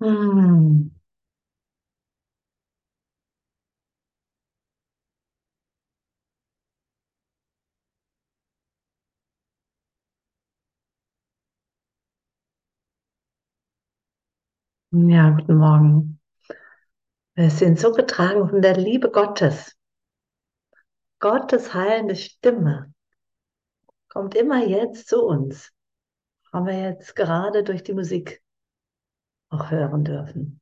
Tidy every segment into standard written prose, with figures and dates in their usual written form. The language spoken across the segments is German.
Hm. Ja, guten Morgen. Wir sind so getragen von der Liebe Gottes. Gottes heilende Stimme kommt immer jetzt zu uns. Haben wir jetzt gerade durch die Musik auch hören dürfen.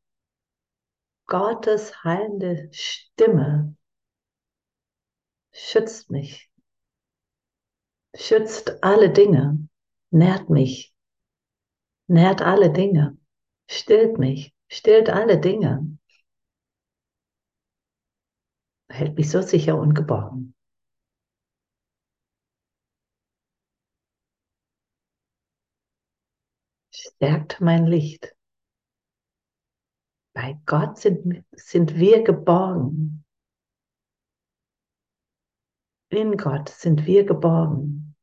Gottes heilende Stimme schützt mich, schützt alle Dinge, nährt mich, nährt alle Dinge, stillt mich, stillt alle Dinge, hält mich so sicher und geborgen. Stärkt mein Licht. Bei Gott sind wir geborgen. In Gott sind wir geborgen.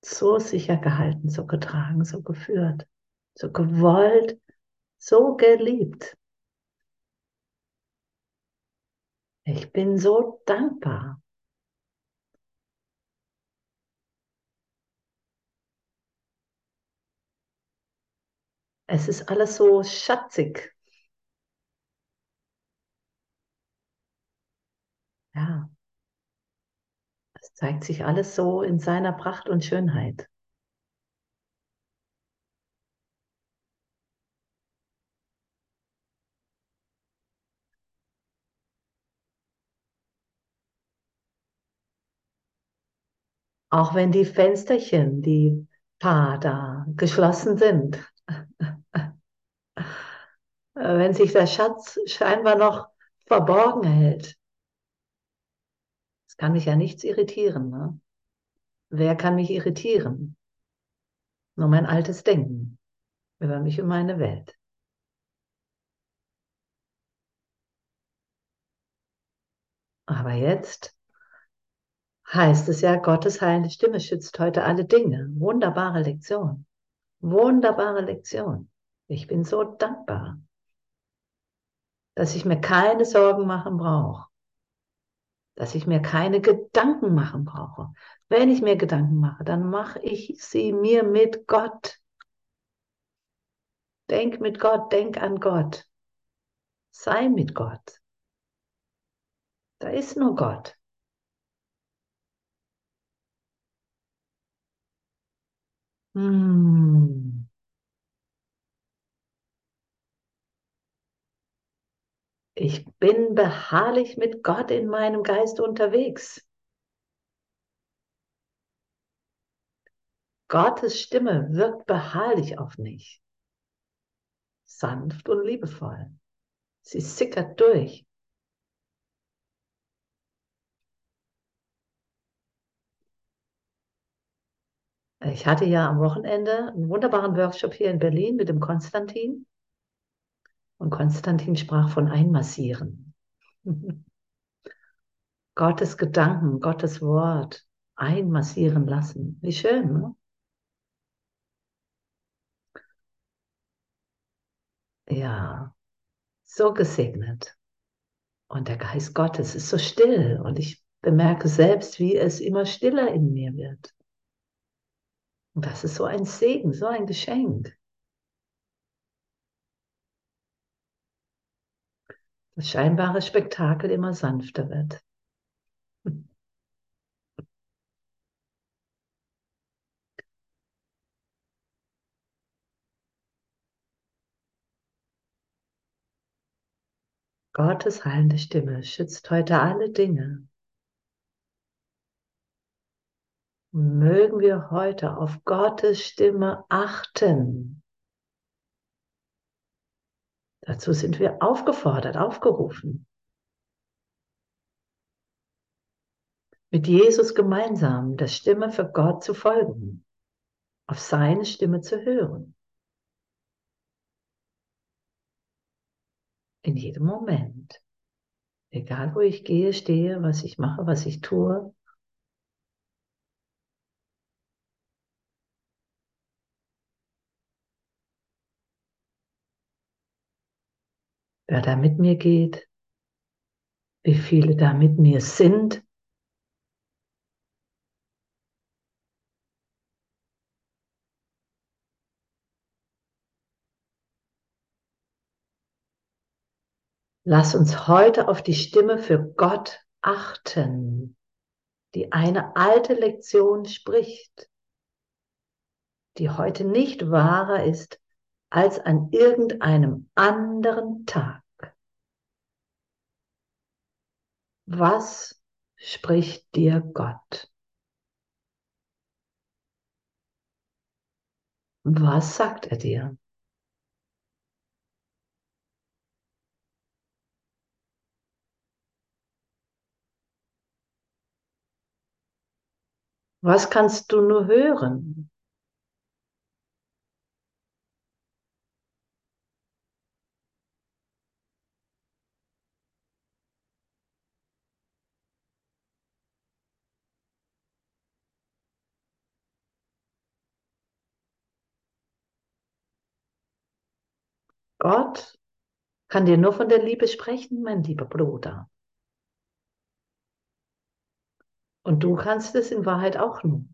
So sicher gehalten, so getragen, so geführt, so gewollt, so geliebt. Ich bin so dankbar. Es ist alles so schatzig. Ja, es zeigt sich alles so in seiner Pracht und Schönheit. Auch wenn die Fensterchen, die paar da geschlossen sind, wenn sich der Schatz scheinbar noch verborgen hält, das kann mich ja nichts irritieren. Ne? Wer kann mich irritieren? Nur mein altes Denken über mich und meine Welt. Aber jetzt heißt es ja, Gottes heilende Stimme schützt heute alle Dinge. Wunderbare Lektion. Wunderbare Lektion. Ich bin so dankbar, dass ich mir keine Sorgen machen brauche, dass ich mir keine Gedanken machen brauche. Wenn ich mir Gedanken mache, dann mache ich sie mir mit Gott. Denk mit Gott, denk an Gott. Sei mit Gott. Da ist nur Gott. Ich bin beharrlich mit Gott in meinem Geist unterwegs. Gottes Stimme wirkt beharrlich auf mich, sanft und liebevoll. Sie sickert durch. Ich hatte ja am Wochenende einen wunderbaren Workshop hier in Berlin mit dem Konstantin. Und Konstantin sprach von Einmassieren. Gottes Gedanken, Gottes Wort einmassieren lassen. Wie schön, ne? Ja, so gesegnet. Und der Geist Gottes ist so still. Und ich bemerke selbst, wie es immer stiller in mir wird. Und das ist so ein Segen, so ein Geschenk. Das scheinbare Spektakel immer sanfter wird. Gottes heilende Stimme schützt heute alle Dinge. Mögen wir heute auf Gottes Stimme achten. Dazu sind wir aufgefordert, aufgerufen. Mit Jesus gemeinsam der Stimme für Gott zu folgen, auf seine Stimme zu hören, in jedem Moment. Egal, wo ich gehe, stehe, was ich mache, was ich tue. wer da mit mir geht, wie viele da mit mir sind. Lass uns heute auf die Stimme für Gott achten, die eine alte Lektion spricht, die heute nicht wahrer ist als an irgendeinem anderen Tag. Was spricht dir Gott? Was sagt er dir? Was kannst du nur hören? Gott kann dir nur von der Liebe sprechen, mein lieber Bruder. Und du kannst es in Wahrheit auch nur.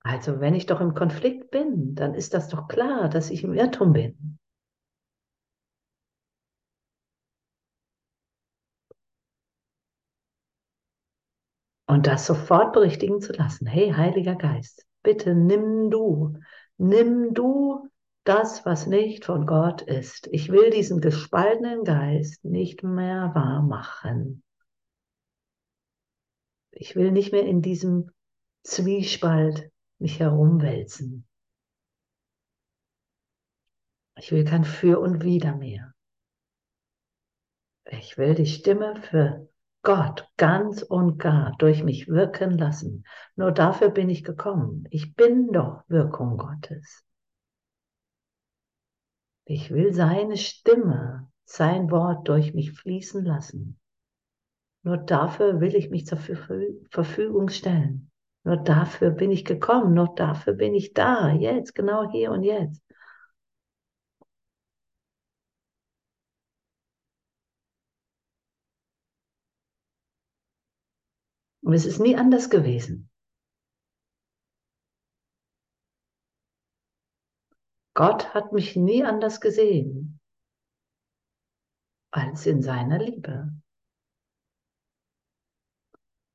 Also wenn ich doch im Konflikt bin, dann ist das doch klar, dass ich im Irrtum bin. Und das sofort berichtigen zu lassen. Hey, Heiliger Geist, bitte nimm du das, was nicht von Gott ist. Ich will diesen gespaltenen Geist nicht mehr wahr machen. Ich will nicht mehr in diesem Zwiespalt mich herumwälzen. Ich will kein Für und Wider mehr. Ich will die Stimme für Gott ganz und gar durch mich wirken lassen. Nur dafür bin ich gekommen. Ich bin doch Wirkung Gottes. Ich will seine Stimme, sein Wort durch mich fließen lassen. Nur dafür will ich mich zur Verfügung stellen. Nur dafür bin ich gekommen. Nur dafür bin ich da, jetzt, genau hier und jetzt. Und es ist nie anders gewesen. Gott hat mich nie anders gesehen als in seiner Liebe.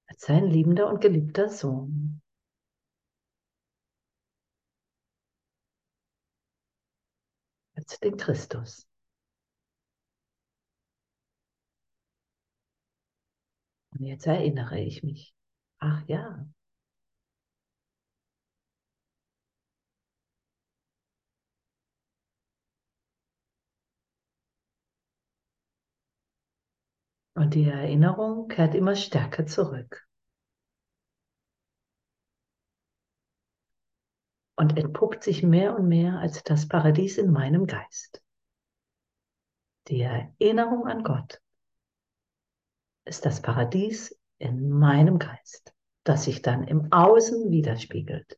Als sein liebender und geliebter Sohn. Als den Christus. Und jetzt erinnere ich mich, ach ja, und die Erinnerung kehrt immer stärker zurück und entpuppt sich mehr und mehr als das Paradies in meinem Geist. Die Erinnerung an Gott ist das Paradies in meinem Geist, das sich dann im Außen widerspiegelt.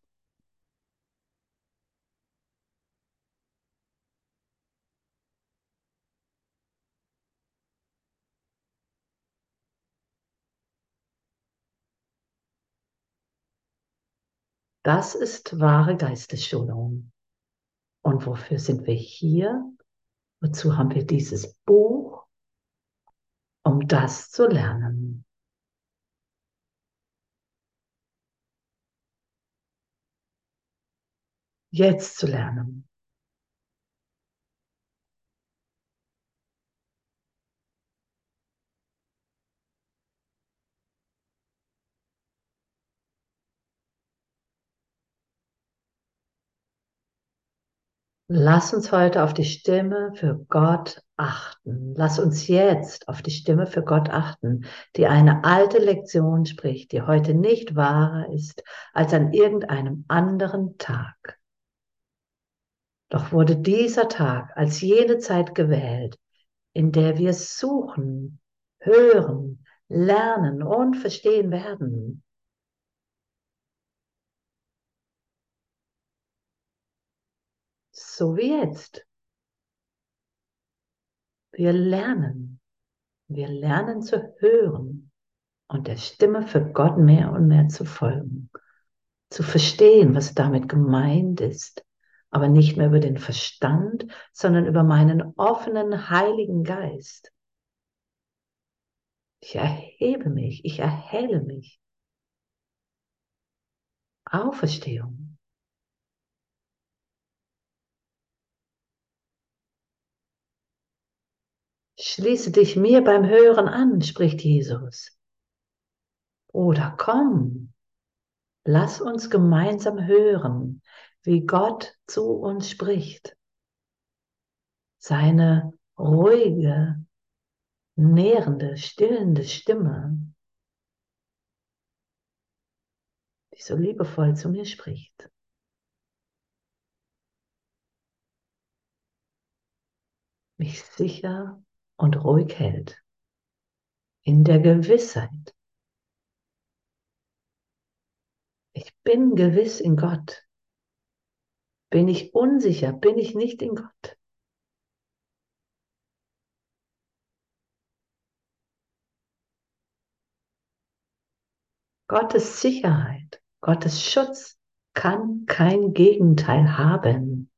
Das ist wahre Geistesschulung. Und wofür sind wir hier? Wozu haben wir dieses Buch? Um das zu lernen. Jetzt zu lernen. Lass uns heute auf die Stimme für Gott achten. Lass uns jetzt auf die Stimme für Gott achten, die eine alte Lektion spricht, die heute nicht wahrer ist als an irgendeinem anderen Tag. Doch wurde dieser Tag als jene Zeit gewählt, in der wir suchen, hören, lernen und verstehen werden, so wie jetzt. Wir lernen zu hören und der Stimme für Gott mehr und mehr zu folgen, zu verstehen, was damit gemeint ist, aber nicht mehr über den Verstand, sondern über meinen offenen Heiligen Geist. Ich erhebe mich, ich erhelle mich. Auferstehung. Schließe dich mir beim Hören an, spricht Jesus. Oder komm, lass uns gemeinsam hören, wie Gott zu uns spricht. Seine ruhige, nährende, stillende Stimme, die so liebevoll zu mir spricht. Mich sicher und ruhig hält, in der Gewissheit. Ich bin gewiss in Gott. Bin ich unsicher, bin ich nicht in Gott. Gottes Sicherheit, Gottes Schutz kann kein Gegenteil haben.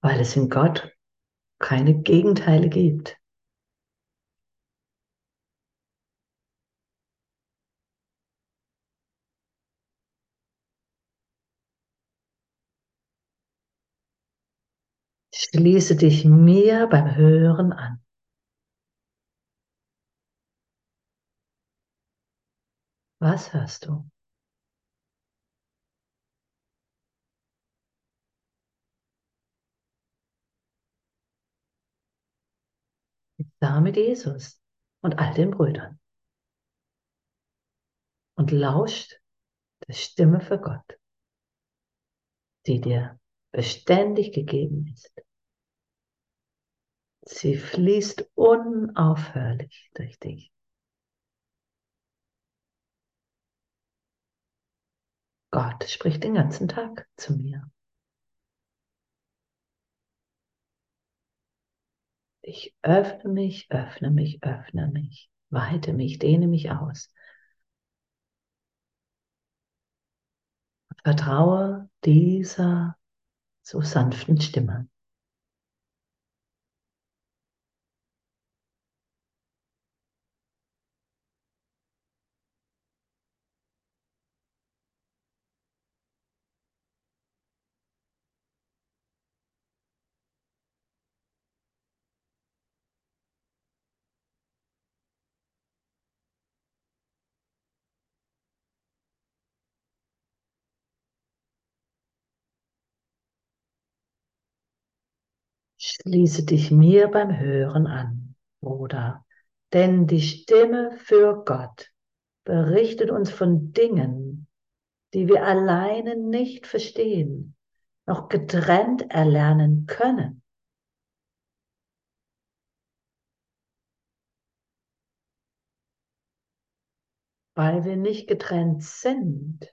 Weil es in Gott keine Gegenteile gibt. Schließe dich mir beim Hören an. Was hörst du? Ich sah mit Jesus und all den Brüdern und lauscht der Stimme für Gott, die dir beständig gegeben ist. Sie fließt unaufhörlich durch dich. Gott spricht den ganzen Tag zu mir. Ich öffne mich, öffne mich, öffne mich, weite mich, dehne mich aus. Vertraue dieser so sanften Stimme. Schließe dich mir beim Hören an, Bruder, denn die Stimme für Gott berichtet uns von Dingen, die wir alleine nicht verstehen, noch getrennt erlernen können. Weil wir nicht getrennt sind,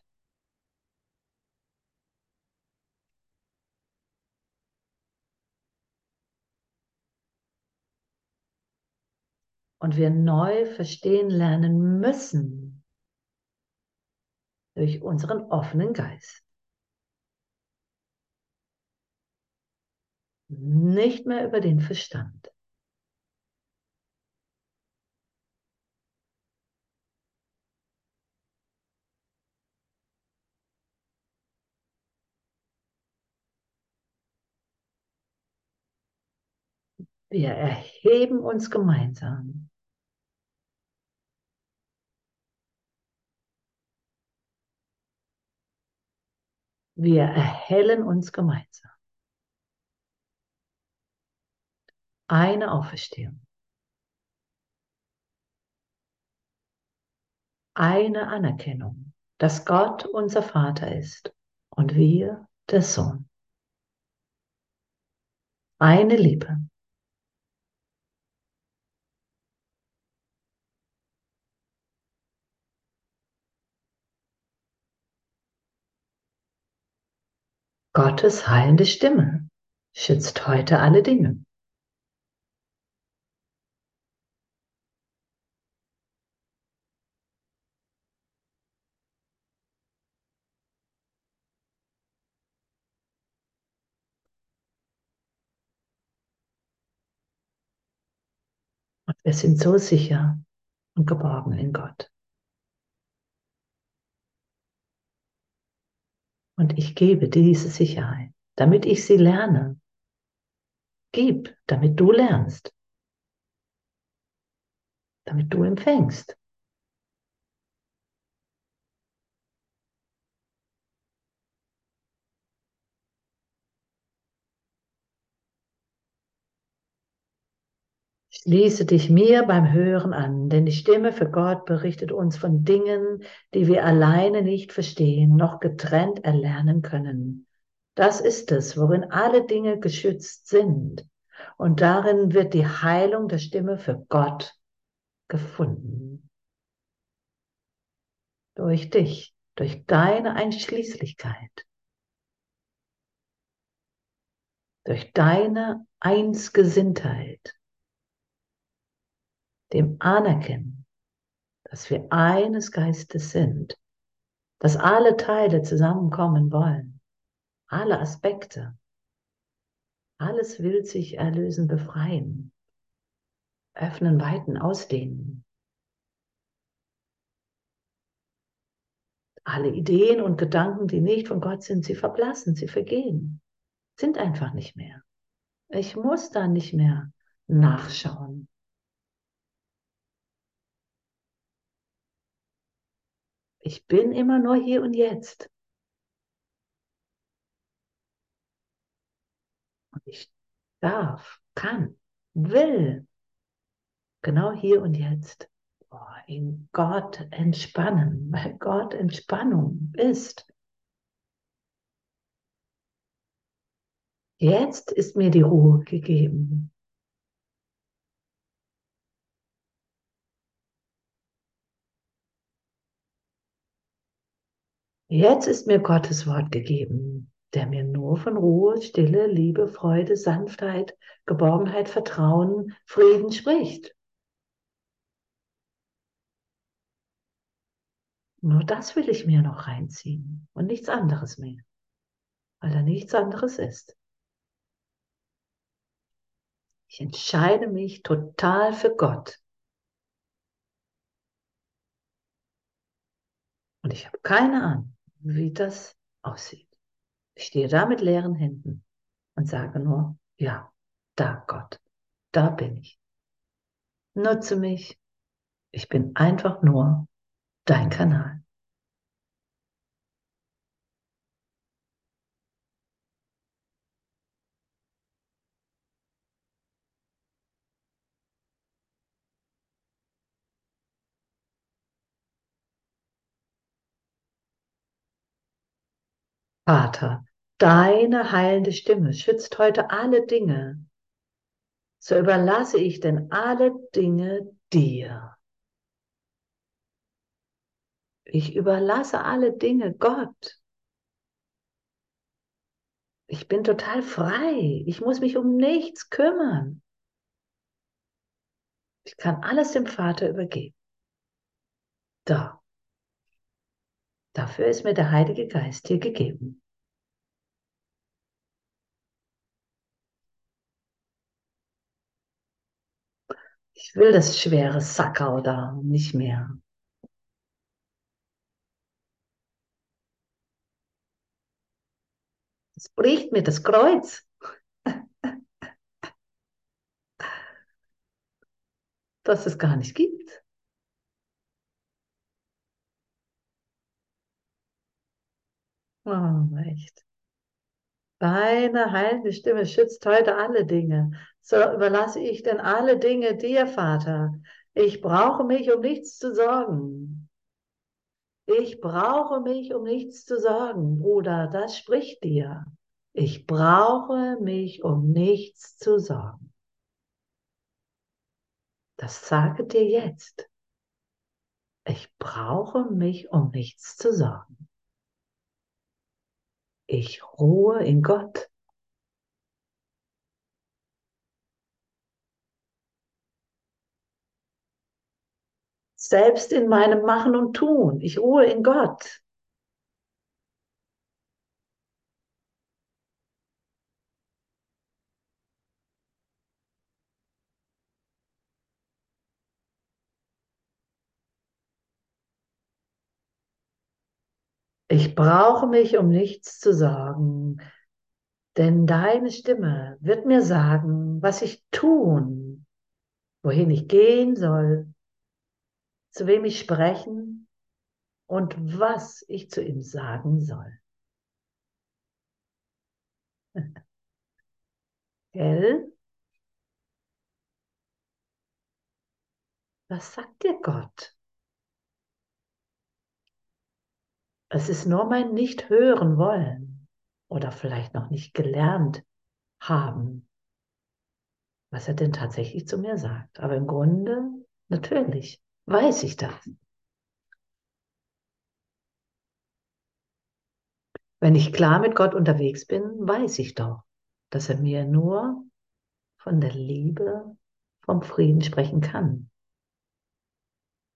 und wir neu verstehen lernen müssen durch unseren offenen Geist. Nicht mehr über den Verstand. Wir erheben uns gemeinsam. Wir erhellen uns gemeinsam. Eine Auferstehung. Eine Anerkennung, dass Gott unser Vater ist und wir der Sohn. Eine Liebe. Gottes heilende Stimme schützt heute alle Dinge. Und wir sind so sicher und geborgen in Gott. Und ich gebe dir diese Sicherheit, damit ich sie lerne. Gib, damit du lernst. Damit du empfängst. Schließe dich mir beim Hören an, denn die Stimme für Gott berichtet uns von Dingen, die wir alleine nicht verstehen, noch getrennt erlernen können. Das ist es, worin alle Dinge geschützt sind. Und darin wird die Heilung der Stimme für Gott gefunden. Durch dich, durch deine Einschließlichkeit, durch deine Einsgesinntheit, dem Anerkennen, dass wir eines Geistes sind, dass alle Teile zusammenkommen wollen, alle Aspekte, alles will sich erlösen, befreien, öffnen, weiten, ausdehnen. Alle Ideen und Gedanken, die nicht von Gott sind, sie verblassen, sie vergehen, sind einfach nicht mehr. Ich muss da nicht mehr nachschauen. Ich bin immer nur hier und jetzt. Und ich darf, kann, will genau hier und jetzt in Gott entspannen, weil Gott Entspannung ist. Jetzt ist mir die Ruhe gegeben. Jetzt ist mir Gottes Wort gegeben, der mir nur von Ruhe, Stille, Liebe, Freude, Sanftheit, Geborgenheit, Vertrauen, Frieden spricht. Nur das will ich mir noch reinziehen und nichts anderes mehr, weil da nichts anderes ist. Ich entscheide mich total für Gott. Und ich habe keine Ahnung, wie das aussieht. Ich stehe da mit leeren Händen und sage nur, ja, da Gott, da bin ich. Nutze mich. Ich bin einfach nur dein Kanal. Vater, deine heilende Stimme schützt heute alle Dinge. So überlasse ich denn alle Dinge dir. Ich überlasse alle Dinge Gott. Ich bin total frei. Ich muss mich um nichts kümmern. Ich kann alles dem Vater übergeben. Da. Dafür ist mir der Heilige Geist hier gegeben. Ich will das schwere Sackerl da nicht mehr. Es bricht mir das Kreuz. Dass es gar nicht gibt. Oh, echt. Deine heilende Stimme schützt heute alle Dinge. So überlasse ich denn alle Dinge dir, Vater. Ich brauche mich, um nichts zu sorgen. Ich brauche mich, um nichts zu sorgen, Bruder, das spricht dir. Ich brauche mich, um nichts zu sorgen. Das sage dir jetzt. Ich brauche mich, um nichts zu sorgen. Ich ruhe in Gott. Selbst in meinem Machen und Tun. Ich ruhe in Gott. Ich brauche mich, um nichts zu sorgen, denn deine Stimme wird mir sagen, was ich tun, wohin ich gehen soll, zu wem ich sprechen und was ich zu ihm sagen soll. Gell? Was sagt dir Gott? Es ist nur mein Nicht-Hören-Wollen oder vielleicht noch nicht gelernt haben, was er denn tatsächlich zu mir sagt. Aber im Grunde, natürlich, weiß ich das. Wenn ich klar mit Gott unterwegs bin, weiß ich doch, dass er mir nur von der Liebe, vom Frieden sprechen kann.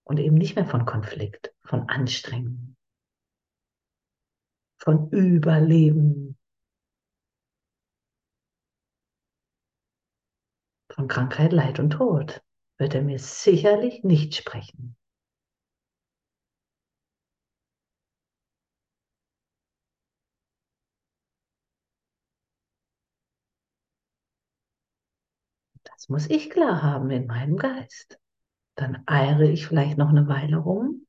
Und eben nicht mehr von Konflikt, von Anstrengung, von Überleben, von Krankheit, Leid und Tod, wird er mir sicherlich nicht sprechen. Das muss ich klar haben in meinem Geist. Dann eiere ich vielleicht noch eine Weile rum.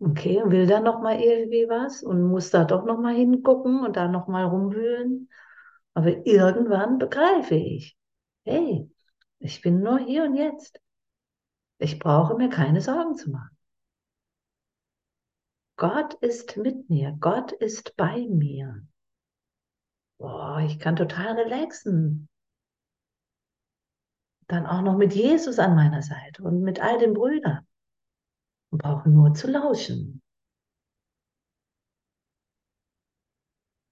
Okay, und will da nochmal irgendwie was und muss da doch nochmal hingucken und da nochmal rumwühlen. Aber irgendwann begreife ich, hey, ich bin nur hier und jetzt. Ich brauche mir keine Sorgen zu machen. Gott ist mit mir, Gott ist bei mir. Boah, ich kann total relaxen. Dann auch noch mit Jesus an meiner Seite und mit all den Brüdern. Wir brauchen nur zu lauschen.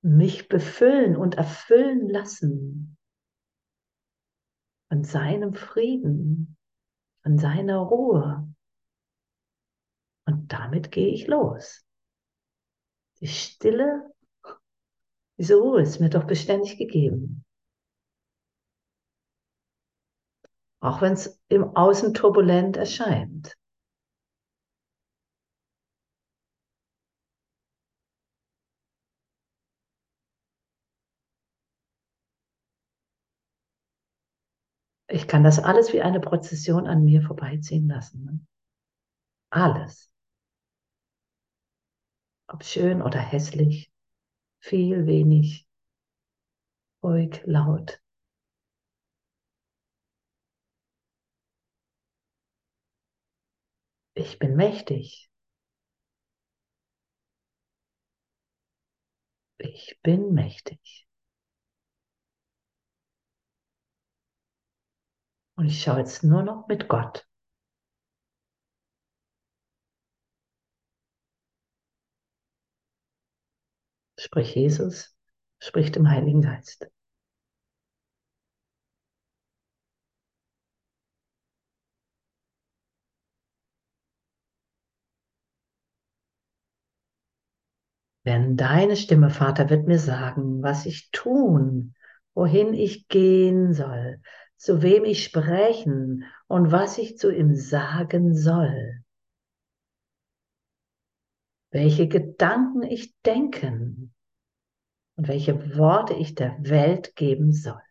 Mich befüllen und erfüllen lassen von seinem Frieden, von seiner Ruhe. Und damit gehe ich los. Die Stille, diese Ruhe ist mir doch beständig gegeben. Auch wenn es im Außen turbulent erscheint. Ich kann das alles wie eine Prozession an mir vorbeiziehen lassen. Ne? Alles. Ob schön oder hässlich, viel, wenig, ruhig, laut. Ich bin mächtig. Ich bin mächtig. Und ich schaue jetzt nur noch mit Gott. Sprich Jesus, sprich dem Heiligen Geist. Denn deine Stimme, Vater, wird mir sagen, was ich tun, wohin ich gehen soll, zu wem ich sprechen und was ich zu ihm sagen soll. Welche Gedanken ich denken und welche Worte ich der Welt geben soll.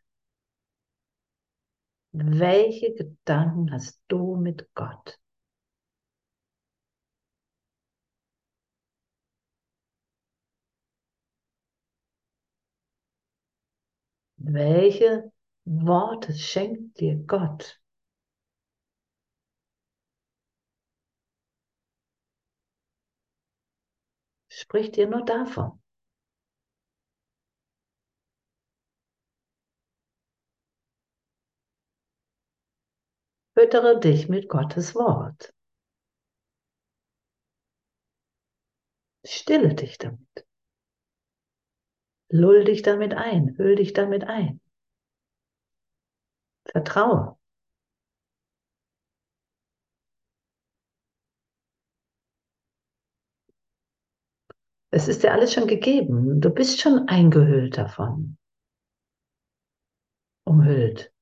Welche Gedanken hast du mit Gott? Welche Worte schenkt dir Gott. Sprich dir nur davon. Füttere dich mit Gottes Wort. Stille dich damit. Lull dich damit ein, hüll dich damit ein. Vertraue. Es ist dir alles schon gegeben. Du bist schon eingehüllt davon. Umhüllt,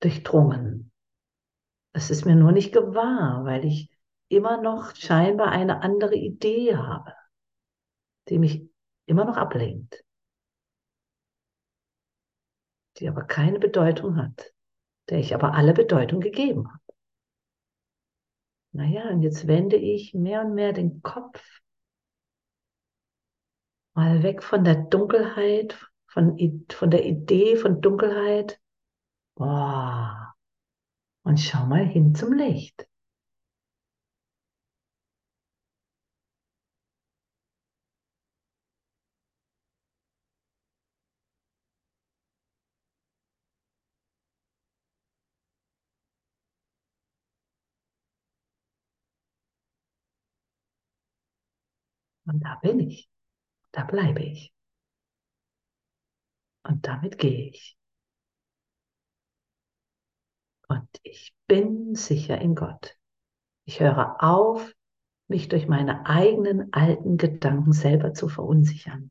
durchdrungen. Es ist mir nur nicht gewahr, weil ich immer noch scheinbar eine andere Idee habe, die mich immer noch ablenkt, die aber keine Bedeutung hat, der ich aber alle Bedeutung gegeben habe. Naja, und jetzt wende ich mehr und mehr den Kopf mal weg von der Dunkelheit, von der Idee von Dunkelheit. Oh, und schau mal hin zum Licht. Und da bin ich, da bleibe ich. Und damit gehe ich. Und ich bin sicher in Gott. Ich höre auf, mich durch meine eigenen alten Gedanken selber zu verunsichern.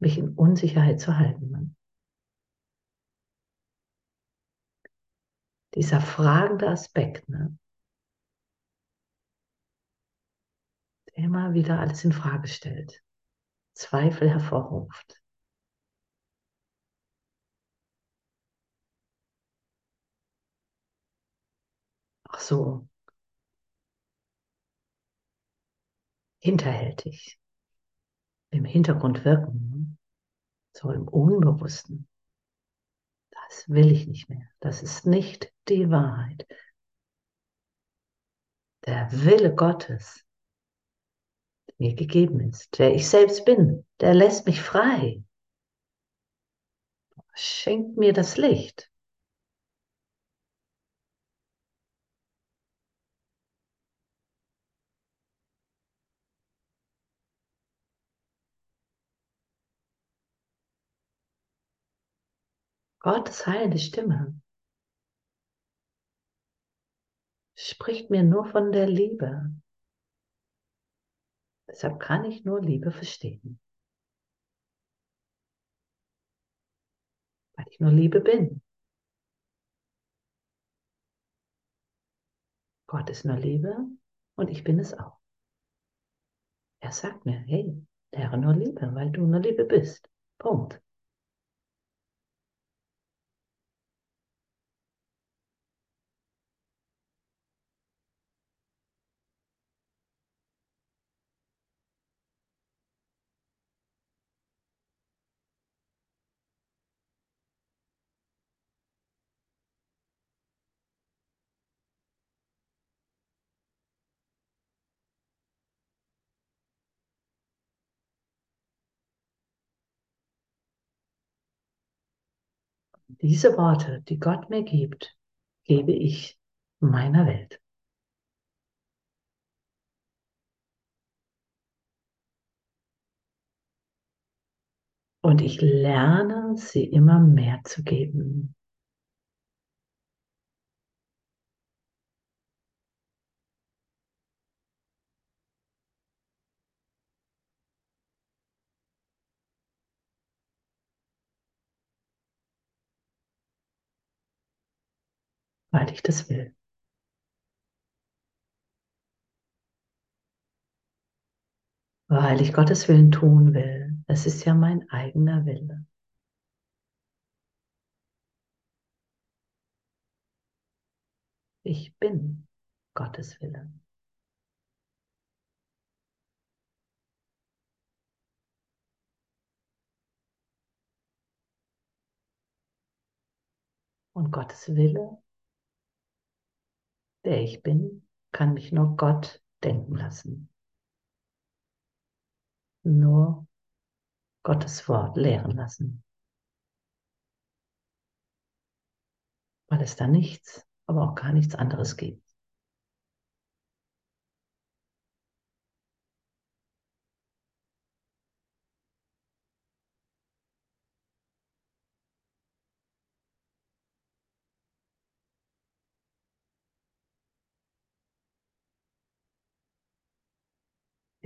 Mich in Unsicherheit zu halten. Dieser fragende Aspekt, ne? Immer wieder alles in Frage stellt, Zweifel hervorruft. Ach so, hinterhältig, im Hintergrund wirken, so im Unbewussten. Das will ich nicht mehr, das ist nicht die Wahrheit. Der Wille Gottes, mir gegeben ist, der ich selbst bin, der lässt mich frei, schenkt mir das Licht. Gottes heilende Stimme spricht mir nur von der Liebe. Deshalb kann ich nur Liebe verstehen. Weil ich nur Liebe bin. Gott ist nur Liebe und ich bin es auch. Er sagt mir, hey, lehre nur Liebe, weil du nur Liebe bist. Punkt. Diese Worte, die Gott mir gibt, gebe ich meiner Welt. Und ich lerne, sie immer mehr zu geben. Weil ich das will. Weil ich Gottes Willen tun will. Das ist ja mein eigener Wille. Ich bin Gottes Wille. Und Gottes Wille, der ich bin, kann mich nur Gott denken lassen. Nur Gottes Wort lehren lassen. Weil es da nichts, aber auch gar nichts anderes gibt.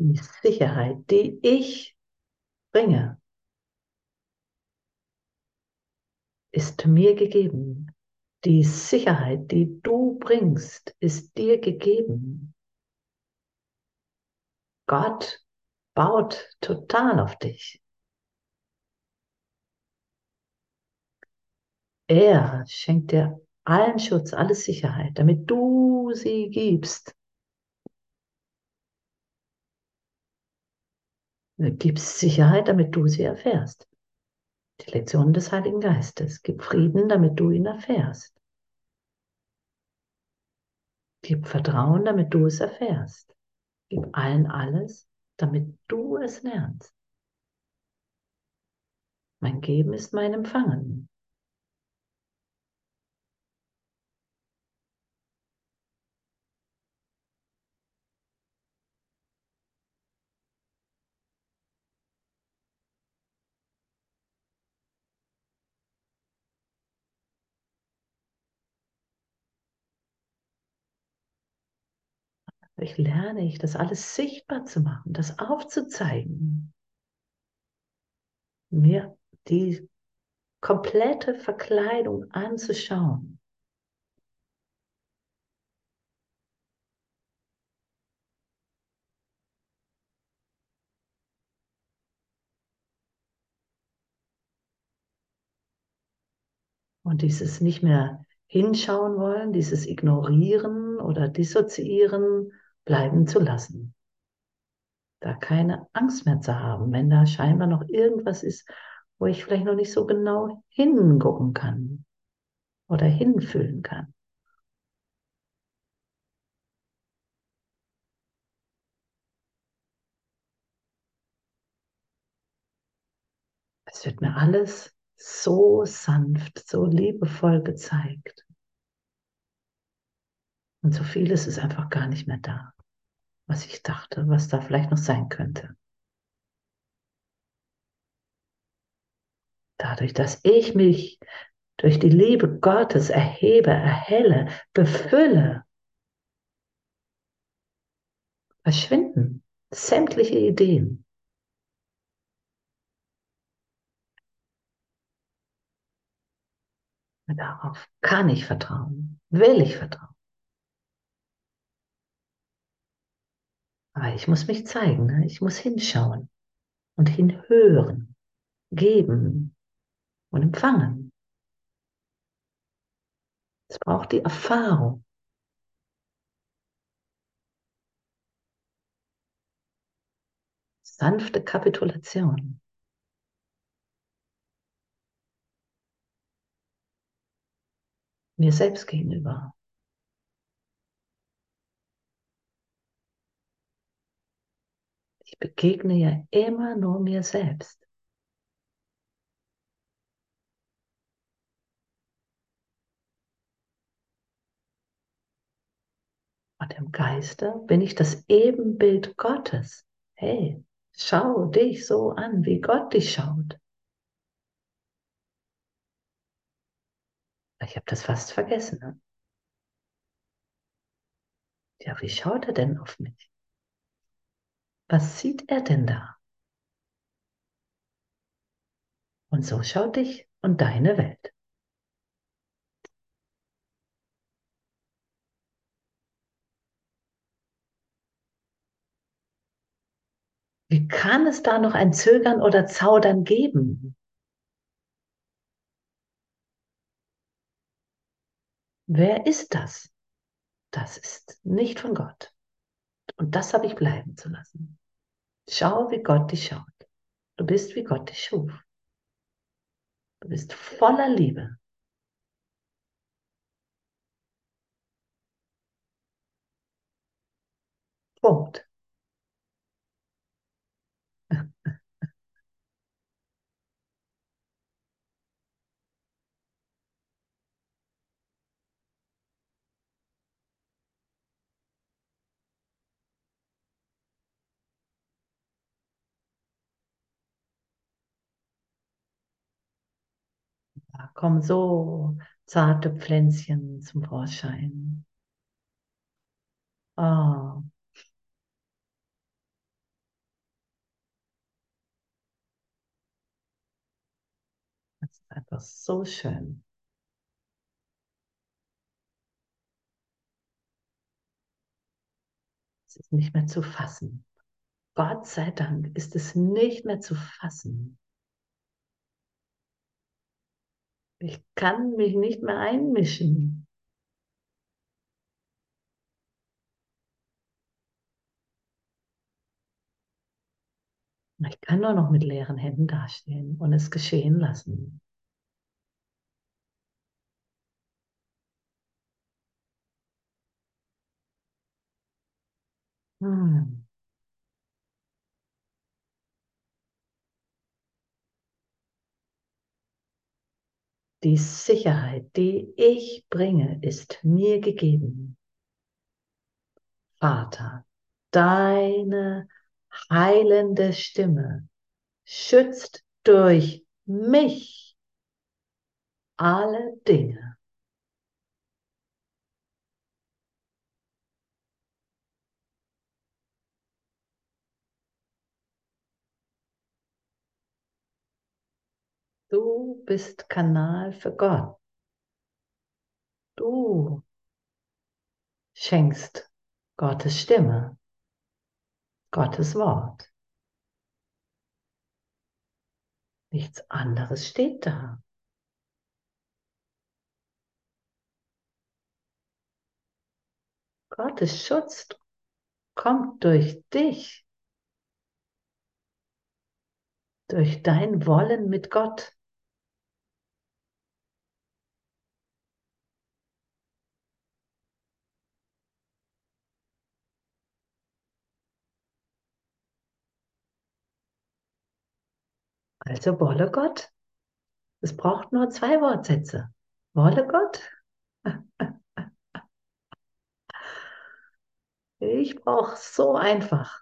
die Sicherheit, die ich bringe, ist mir gegeben. Die Sicherheit, die du bringst, ist dir gegeben. Gott baut total auf dich. Er schenkt dir allen Schutz, alle Sicherheit, damit du sie gibst. Du gibst Sicherheit, damit du sie erfährst. Die Lektionen des Heiligen Geistes. Gib Frieden, damit du ihn erfährst. Gib Vertrauen, damit du es erfährst. Gib allen alles, damit du es lernst. Mein Geben ist mein Empfangen. Ich lerne ich, das alles sichtbar zu machen, das aufzuzeigen. Mir die komplette Verkleidung anzuschauen. Und dieses nicht mehr hinschauen wollen, dieses Ignorieren oder Dissoziieren, bleiben zu lassen. Da keine Angst mehr zu haben, wenn da scheinbar noch irgendwas ist, wo ich vielleicht noch nicht so genau hingucken kann oder hinfühlen kann. Es wird mir alles so sanft, so liebevoll gezeigt. Und so vieles ist einfach gar nicht mehr da, was ich dachte, was da vielleicht noch sein könnte. Dadurch, dass ich mich durch die Liebe Gottes erhebe, erhelle, befülle, verschwinden sämtliche Ideen. Und darauf kann ich vertrauen, will ich vertrauen. Aber ich muss mich zeigen, ich muss hinschauen und hinhören, geben und empfangen. Es braucht die Erfahrung. Sanfte Kapitulation. Mir selbst gegenüber. Ich begegne ja immer nur mir selbst. Und im Geiste bin ich das Ebenbild Gottes. Hey, schau dich so an, wie Gott dich schaut. Ich habe das fast vergessen. Ne? Ja, wie schaut er denn auf mich? Was sieht er denn da? Und so schau dich und deine Welt. Wie kann es da noch ein Zögern oder Zaudern geben? Wer ist das? Das ist nicht von Gott. Und das habe ich bleiben zu lassen. Schau, wie Gott dich schaut. Du bist, wie Gott dich schuf. Du bist voller Liebe. Punkt. Da kommen so zarte Pflänzchen zum Vorschein. Oh, einfach so schön. Es ist nicht mehr zu fassen. Gott sei Dank ist es nicht mehr zu fassen. Ich kann mich nicht mehr einmischen. Ich kann nur noch mit leeren Händen dastehen und es geschehen lassen. Die Sicherheit, die ich bringe, ist mir gegeben. Vater, deine heilende Stimme schützt durch mich alle Dinge. Du bist Kanal für Gott. Du schenkst Gottes Stimme, Gottes Wort. Nichts anderes steht da. Gottes Schutz kommt durch dich, durch dein Wollen mit Gott. Also wolle Gott. Es braucht nur 2 Wortsätze. Wolle Gott. Ich brauche so einfach,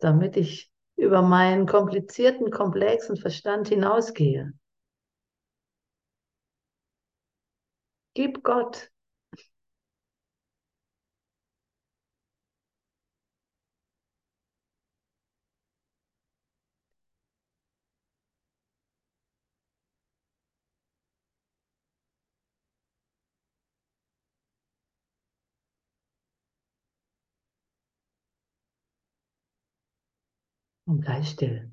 damit ich über meinen komplizierten, komplexen Verstand hinausgehe. Gib Gott. Und gleich still.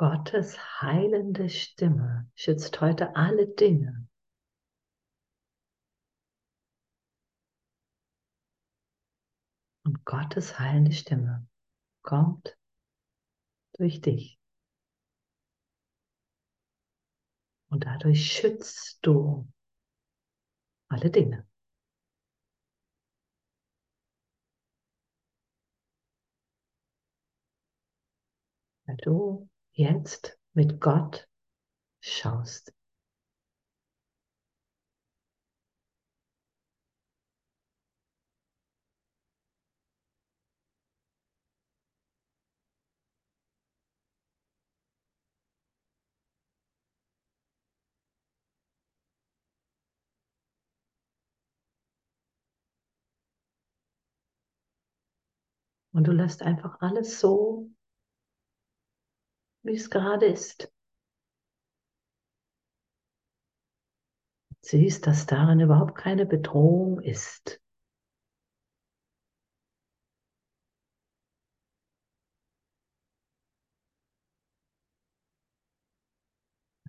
Gottes heilende Stimme schützt heute alle Dinge. Und Gottes heilende Stimme kommt durch dich. Und dadurch schützt du alle Dinge. Weil du jetzt mit Gott schaust. Und du lässt einfach alles so, wie es gerade ist. Siehst, dass darin überhaupt keine Bedrohung ist.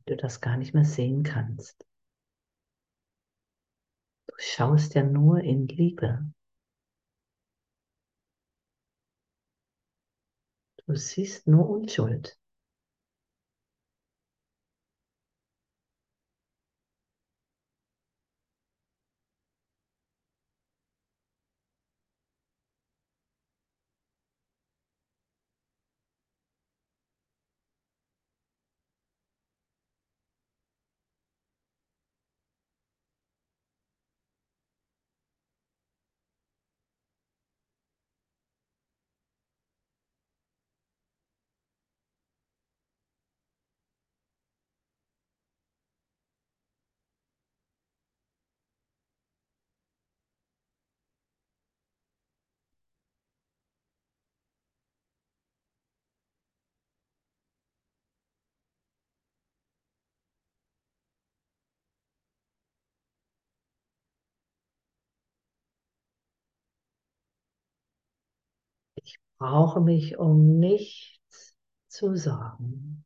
Du das gar nicht mehr sehen kannst. Du schaust ja nur in Liebe. Du siehst nur Unschuld. Ich brauche mich um nichts zu sorgen.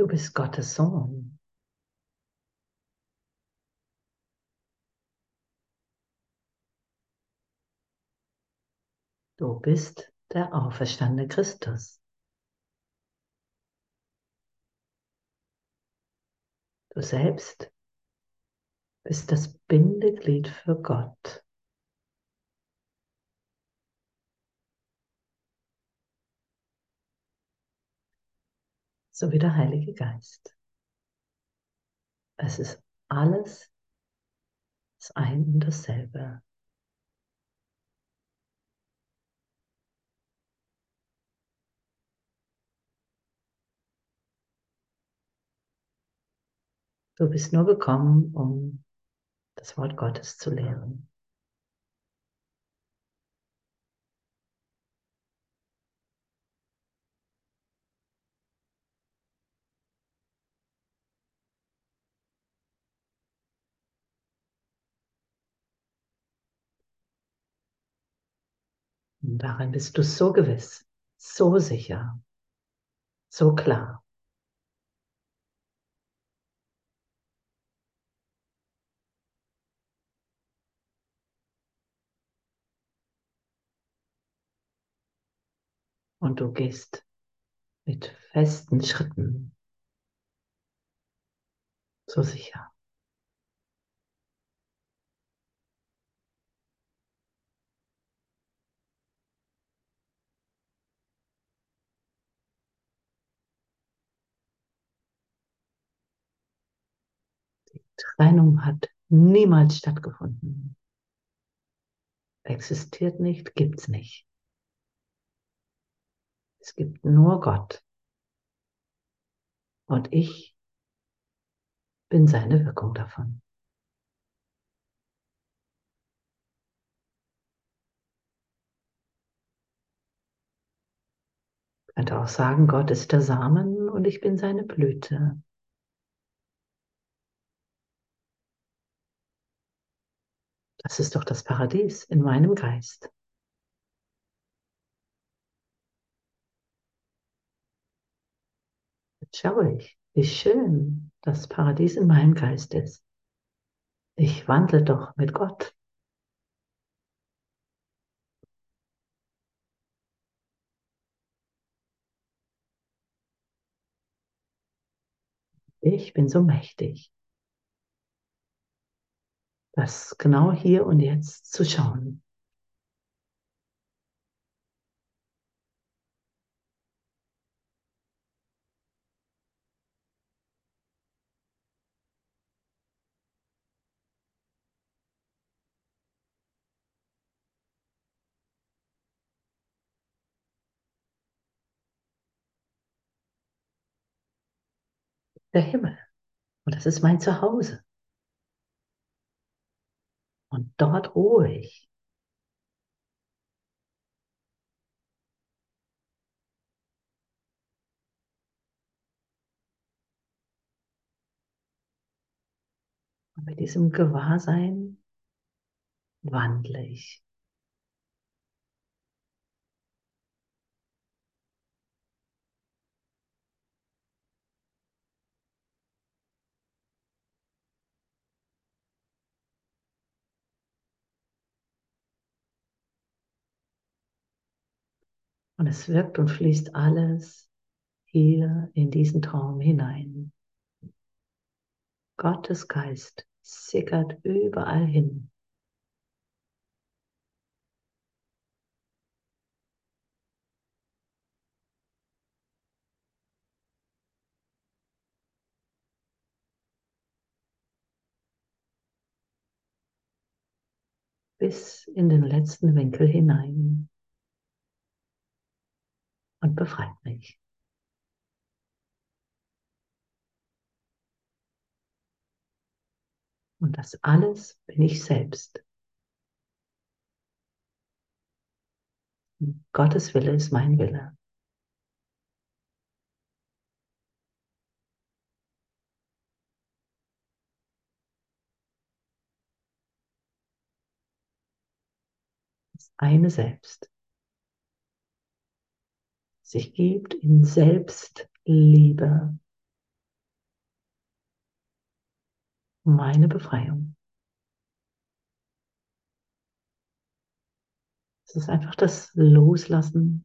Du bist Gottes Sohn. Du bist der auferstandene Christus. Du selbst bist das Bindeglied für Gott. So wie der Heilige Geist. Es ist alles das Ein und dasselbe. Du bist nur gekommen, um das Wort Gottes zu lehren. Und daran bist du so gewiss, so sicher, so klar. Und du gehst mit festen Schritten, so sicher. Trennung hat niemals stattgefunden. Existiert nicht, gibt's nicht. Es gibt nur Gott. Und ich bin seine Wirkung davon. Ich könnte auch sagen, Gott ist der Samen und ich bin seine Blüte. Das ist doch das Paradies in meinem Geist. schau ich, wie schön das Paradies in meinem Geist ist. Ich wandle doch mit Gott. Ich bin so mächtig, das genau hier und jetzt zu schauen. Der Himmel. Und das ist mein Zuhause. Und dort ruhe ich. Und mit diesem Gewahrsein wandle ich. Und es wirkt und fließt alles hier in diesen Traum hinein. Gottes Geist sickert überall hin. Bis in den letzten Winkel hinein. Und befreit mich. Und das alles bin ich selbst. Und Gottes Wille ist mein Wille. Das eine Selbst. Sich gibt in Selbstliebe meine Befreiung. Es ist einfach das Loslassen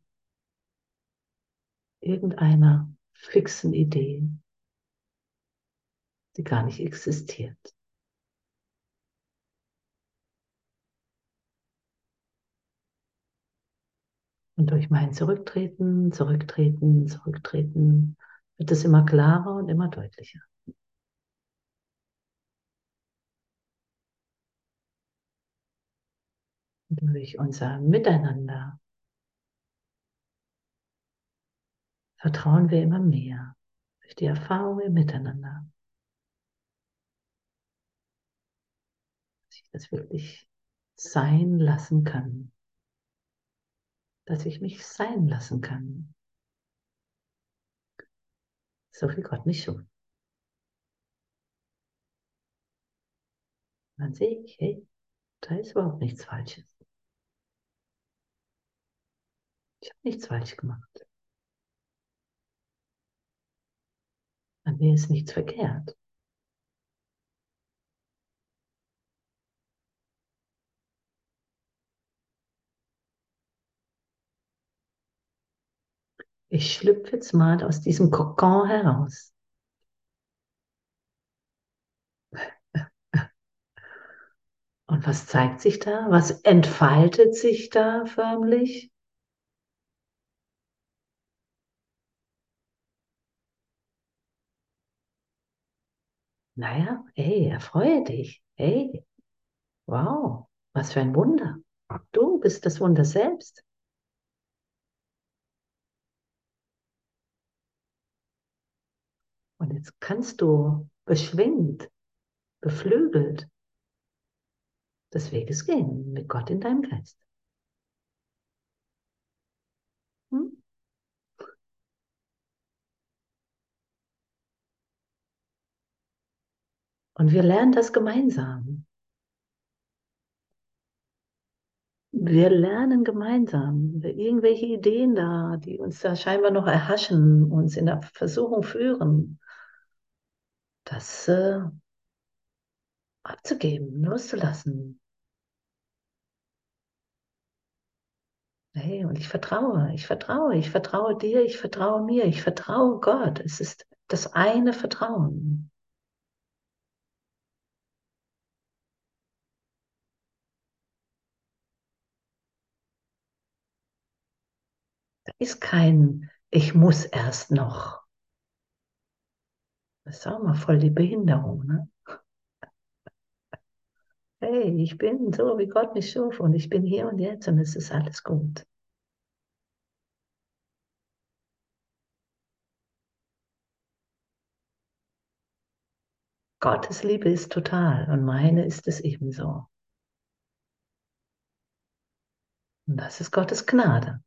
irgendeiner fixen Idee, die gar nicht existiert. Und durch mein Zurücktreten, Zurücktreten, Zurücktreten wird es immer klarer und immer deutlicher. Und durch unser Miteinander vertrauen wir immer mehr durch die Erfahrung im Miteinander, dass ich das wirklich sein lassen kann. Dass ich mich sein lassen kann. So wie Gott mich schuf. Dann sehe ich, hey, da ist überhaupt nichts Falsches. Ich habe nichts falsch gemacht. An mir ist nichts verkehrt. Ich schlüpfe jetzt mal aus diesem Kokon heraus. Und was zeigt sich da? Was entfaltet sich da förmlich? Naja, ey, erfreue dich. Ey, wow, was für ein Wunder. Du bist das Wunder selbst. Und jetzt kannst du beschwingt, beflügelt des Weges gehen mit Gott in deinem Geist. Und wir lernen das gemeinsam. wir lernen gemeinsam. Irgendwelche Ideen da, die uns da scheinbar noch erhaschen, uns in der Versuchung führen, das abzugeben, loszulassen. Hey, und ich vertraue dir, ich vertraue mir, ich vertraue Gott. Es ist das eine Vertrauen. Da ist kein, ich muss erst noch. Das ist auch mal voll die Behinderung, ne? Hey, ich bin so, wie Gott mich schuf und ich bin hier und jetzt und es ist alles gut. Gottes Liebe ist total und meine ist es ebenso. Und das ist Gottes Gnade.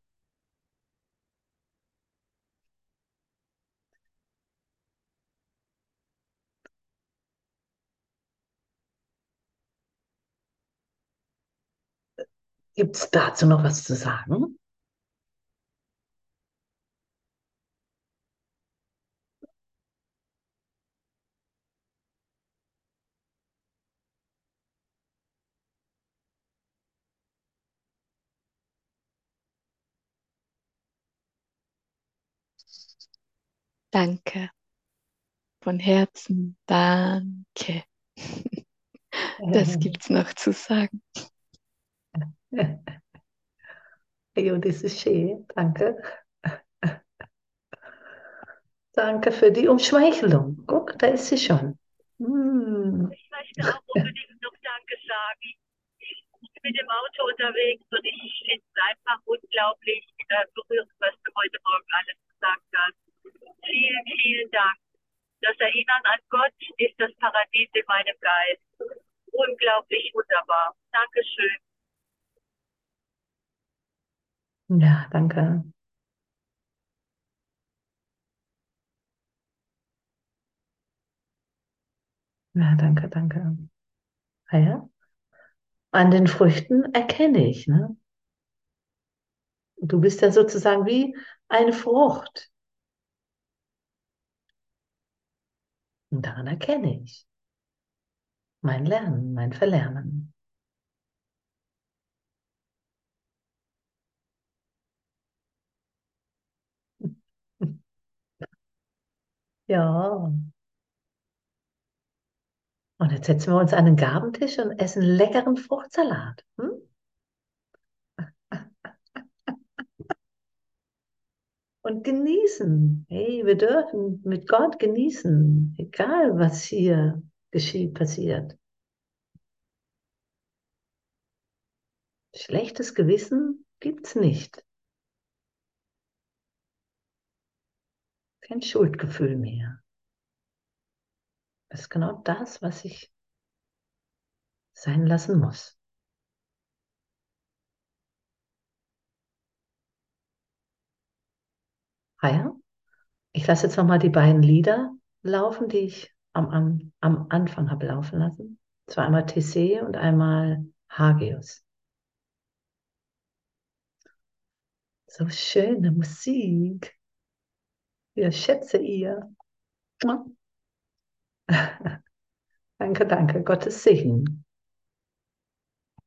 Gibt es dazu noch was zu sagen? Danke. Von Herzen danke. Das gibt's noch zu sagen. Ja, das ist schön, danke. Danke für die Umschmeichelung. Guck, da ist sie schon. Ich möchte auch unbedingt noch Danke sagen. Ich bin mit dem Auto unterwegs und ich finde es einfach unglaublich berührend, was du heute Morgen alles gesagt hast. Vielen, vielen Dank. Das Erinnern an Gott ist das Paradies in meinem Geist. Unglaublich wunderbar. Dankeschön. Ja, danke. Ja, danke, danke. Ah ja? An den Früchten erkenne ich, ne? Du bist ja sozusagen wie eine Frucht. Und daran erkenne ich mein Lernen, mein Verlernen. Ja. Und jetzt setzen wir uns an den Gabentisch und essen leckeren Fruchtsalat. Und genießen. Hey, wir dürfen mit Gott genießen. Egal, was hier geschieht, passiert. Schlechtes Gewissen gibt's nicht. Kein Schuldgefühl mehr. Das ist genau das, was ich sein lassen muss. Ah ja? Ich lasse jetzt nochmal die beiden Lieder laufen, die ich am Anfang habe laufen lassen. Zwar einmal TC und einmal Hagios. So schöne Musik. Ja, schätze ihr. Danke, danke. Gottes Segen.